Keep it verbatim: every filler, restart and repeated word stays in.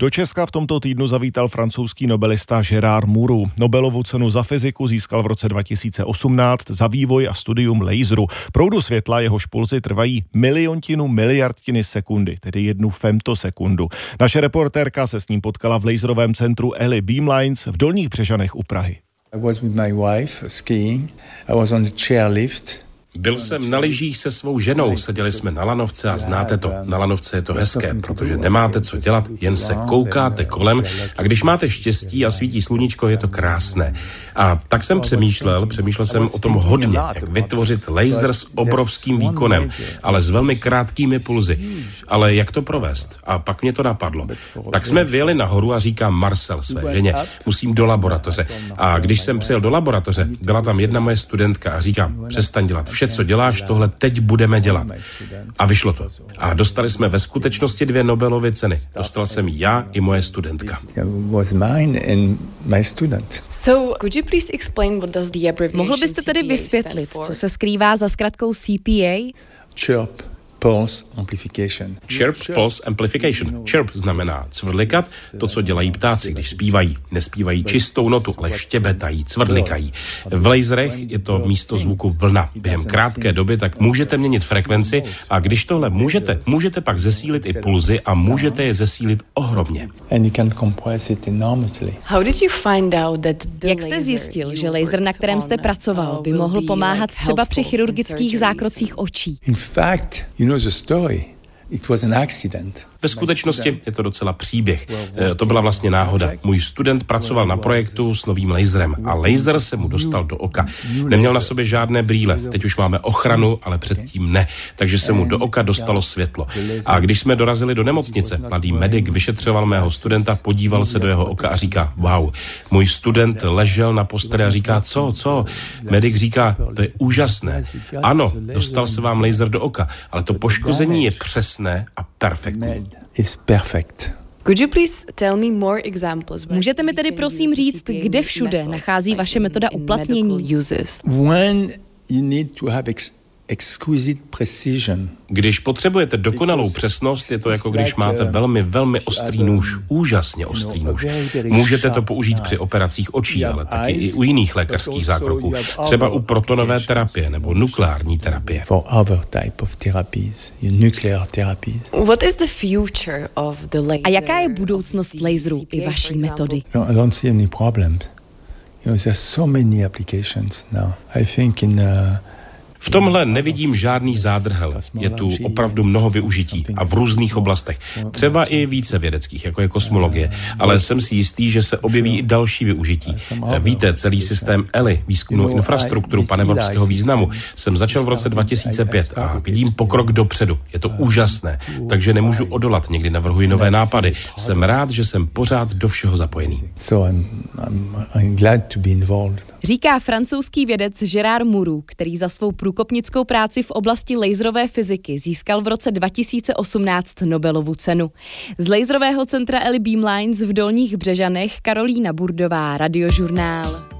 Do Česka v tomto týdnu zavítal francouzský nobelista Gerard Mourou. Nobelovu cenu za fyziku získal v roce dva tisíce osmnáct za vývoj a studium laseru, proudu světla, jehož pulzy trvají miliontinu miliardtiny sekundy, tedy jednu femtosekundu. Naše reportérka se s ním potkala v laserovém centru E L I Beamlines v Dolních Břežanech u Prahy. I was with my wife skiing. I was on the chairlift. Byl jsem na lyžích se svou ženou, seděli jsme na lanovce a znáte to, na lanovce je to hezké, protože nemáte co dělat, jen se koukáte kolem a když máte štěstí a svítí sluníčko, je to krásné. A tak jsem přemýšlel, přemýšlel jsem o tom hodně, jak vytvořit laser s obrovským výkonem, ale s velmi krátkými pulzy. Ale jak to provést? A pak mě to napadlo. Tak jsme vyjeli nahoru a říkám Marcel své ženě, musím do laboratoře. A když jsem přijel do laboratoře, byla tam jedna moje studentka a říkám, přestaň dělat vše, co děláš, tohle teď budeme dělat. A vyšlo to. A dostali jsme ve skutečnosti dvě Nobelovy ceny. Dostal jsem já i moje studentka. Mohl byste tedy vysvětlit, co se skrývá za zkratkou C P A? Chirp pulse amplification. Chirp pulse amplification. Chirp znamená cvrlikat, to, co dělají ptáci, když zpívají. Nespívají čistou notu, ale štěbetají, cvrlikají. V laserech je to místo zvuku vlna. Během krátké doby tak můžete měnit frekvenci a když tohle můžete, můžete pak zesílit i pulzy a můžete je zesílit ohromně. Jak jste zjistil, že laser, na kterém jste pracoval, by mohl pomáhat třeba při chirurgických zákrocích očí? Ve skutečnosti je to docela příběh. To byla vlastně náhoda. Můj student pracoval na projektu s novým laserem a laser se mu dostal do oka. Neměl na sobě žádné brýle, teď už máme ochranu, ale předtím ne, takže se mu do oka dostalo světlo. A když jsme dorazili do nemocnice, mladý medik vyšetřoval mého studenta, podíval se do jeho oka a říká, wow, můj student ležel na posteli a říká, co, co? Medik říká, to je úžasné. Ano, dostal se vám laser do oka, ale to poškození je přesné a perfektní. Is perfect. Could you please tell me more examples? Můžete mi tedy prosím říct, kde všude nachází vaše metoda uplatnění? When you need to have ex- exquisite precision. Když potřebujete dokonalou přesnost, je to jako když máte velmi, velmi ostrý nůž, úžasně ostrý nůž. Můžete to použít při operacích očí, ale taky i u jiných lékařských zákroků, třeba u protonové terapie nebo nukleární terapie. A jaká je budoucnost laserů i vaší metody? V tomhle nevidím žádný zádrhel. Je tu opravdu mnoho využití a v různých oblastech. Třeba i více vědeckých, jako je kosmologie. Ale jsem si jistý, že se objeví i další využití. Víte, celý systém E L I, výzkumnou infrastrukturu panevropského významu, jsem začal v roce dva tisíce pět a vidím pokrok dopředu. Je to úžasné, takže nemůžu odolat. Někdy navrhuji nové nápady. Jsem rád, že jsem pořád do všeho zapojený. Říká francouzský vědec Gerard Mourou, který za svou průkopnickou práci v oblasti laserové fyziky získal v roce dva tisíce osmnáct Nobelovu cenu. Z laserového centra E L I Beamlines v Dolních Břežanech Karolína Burdová, Radiožurnál.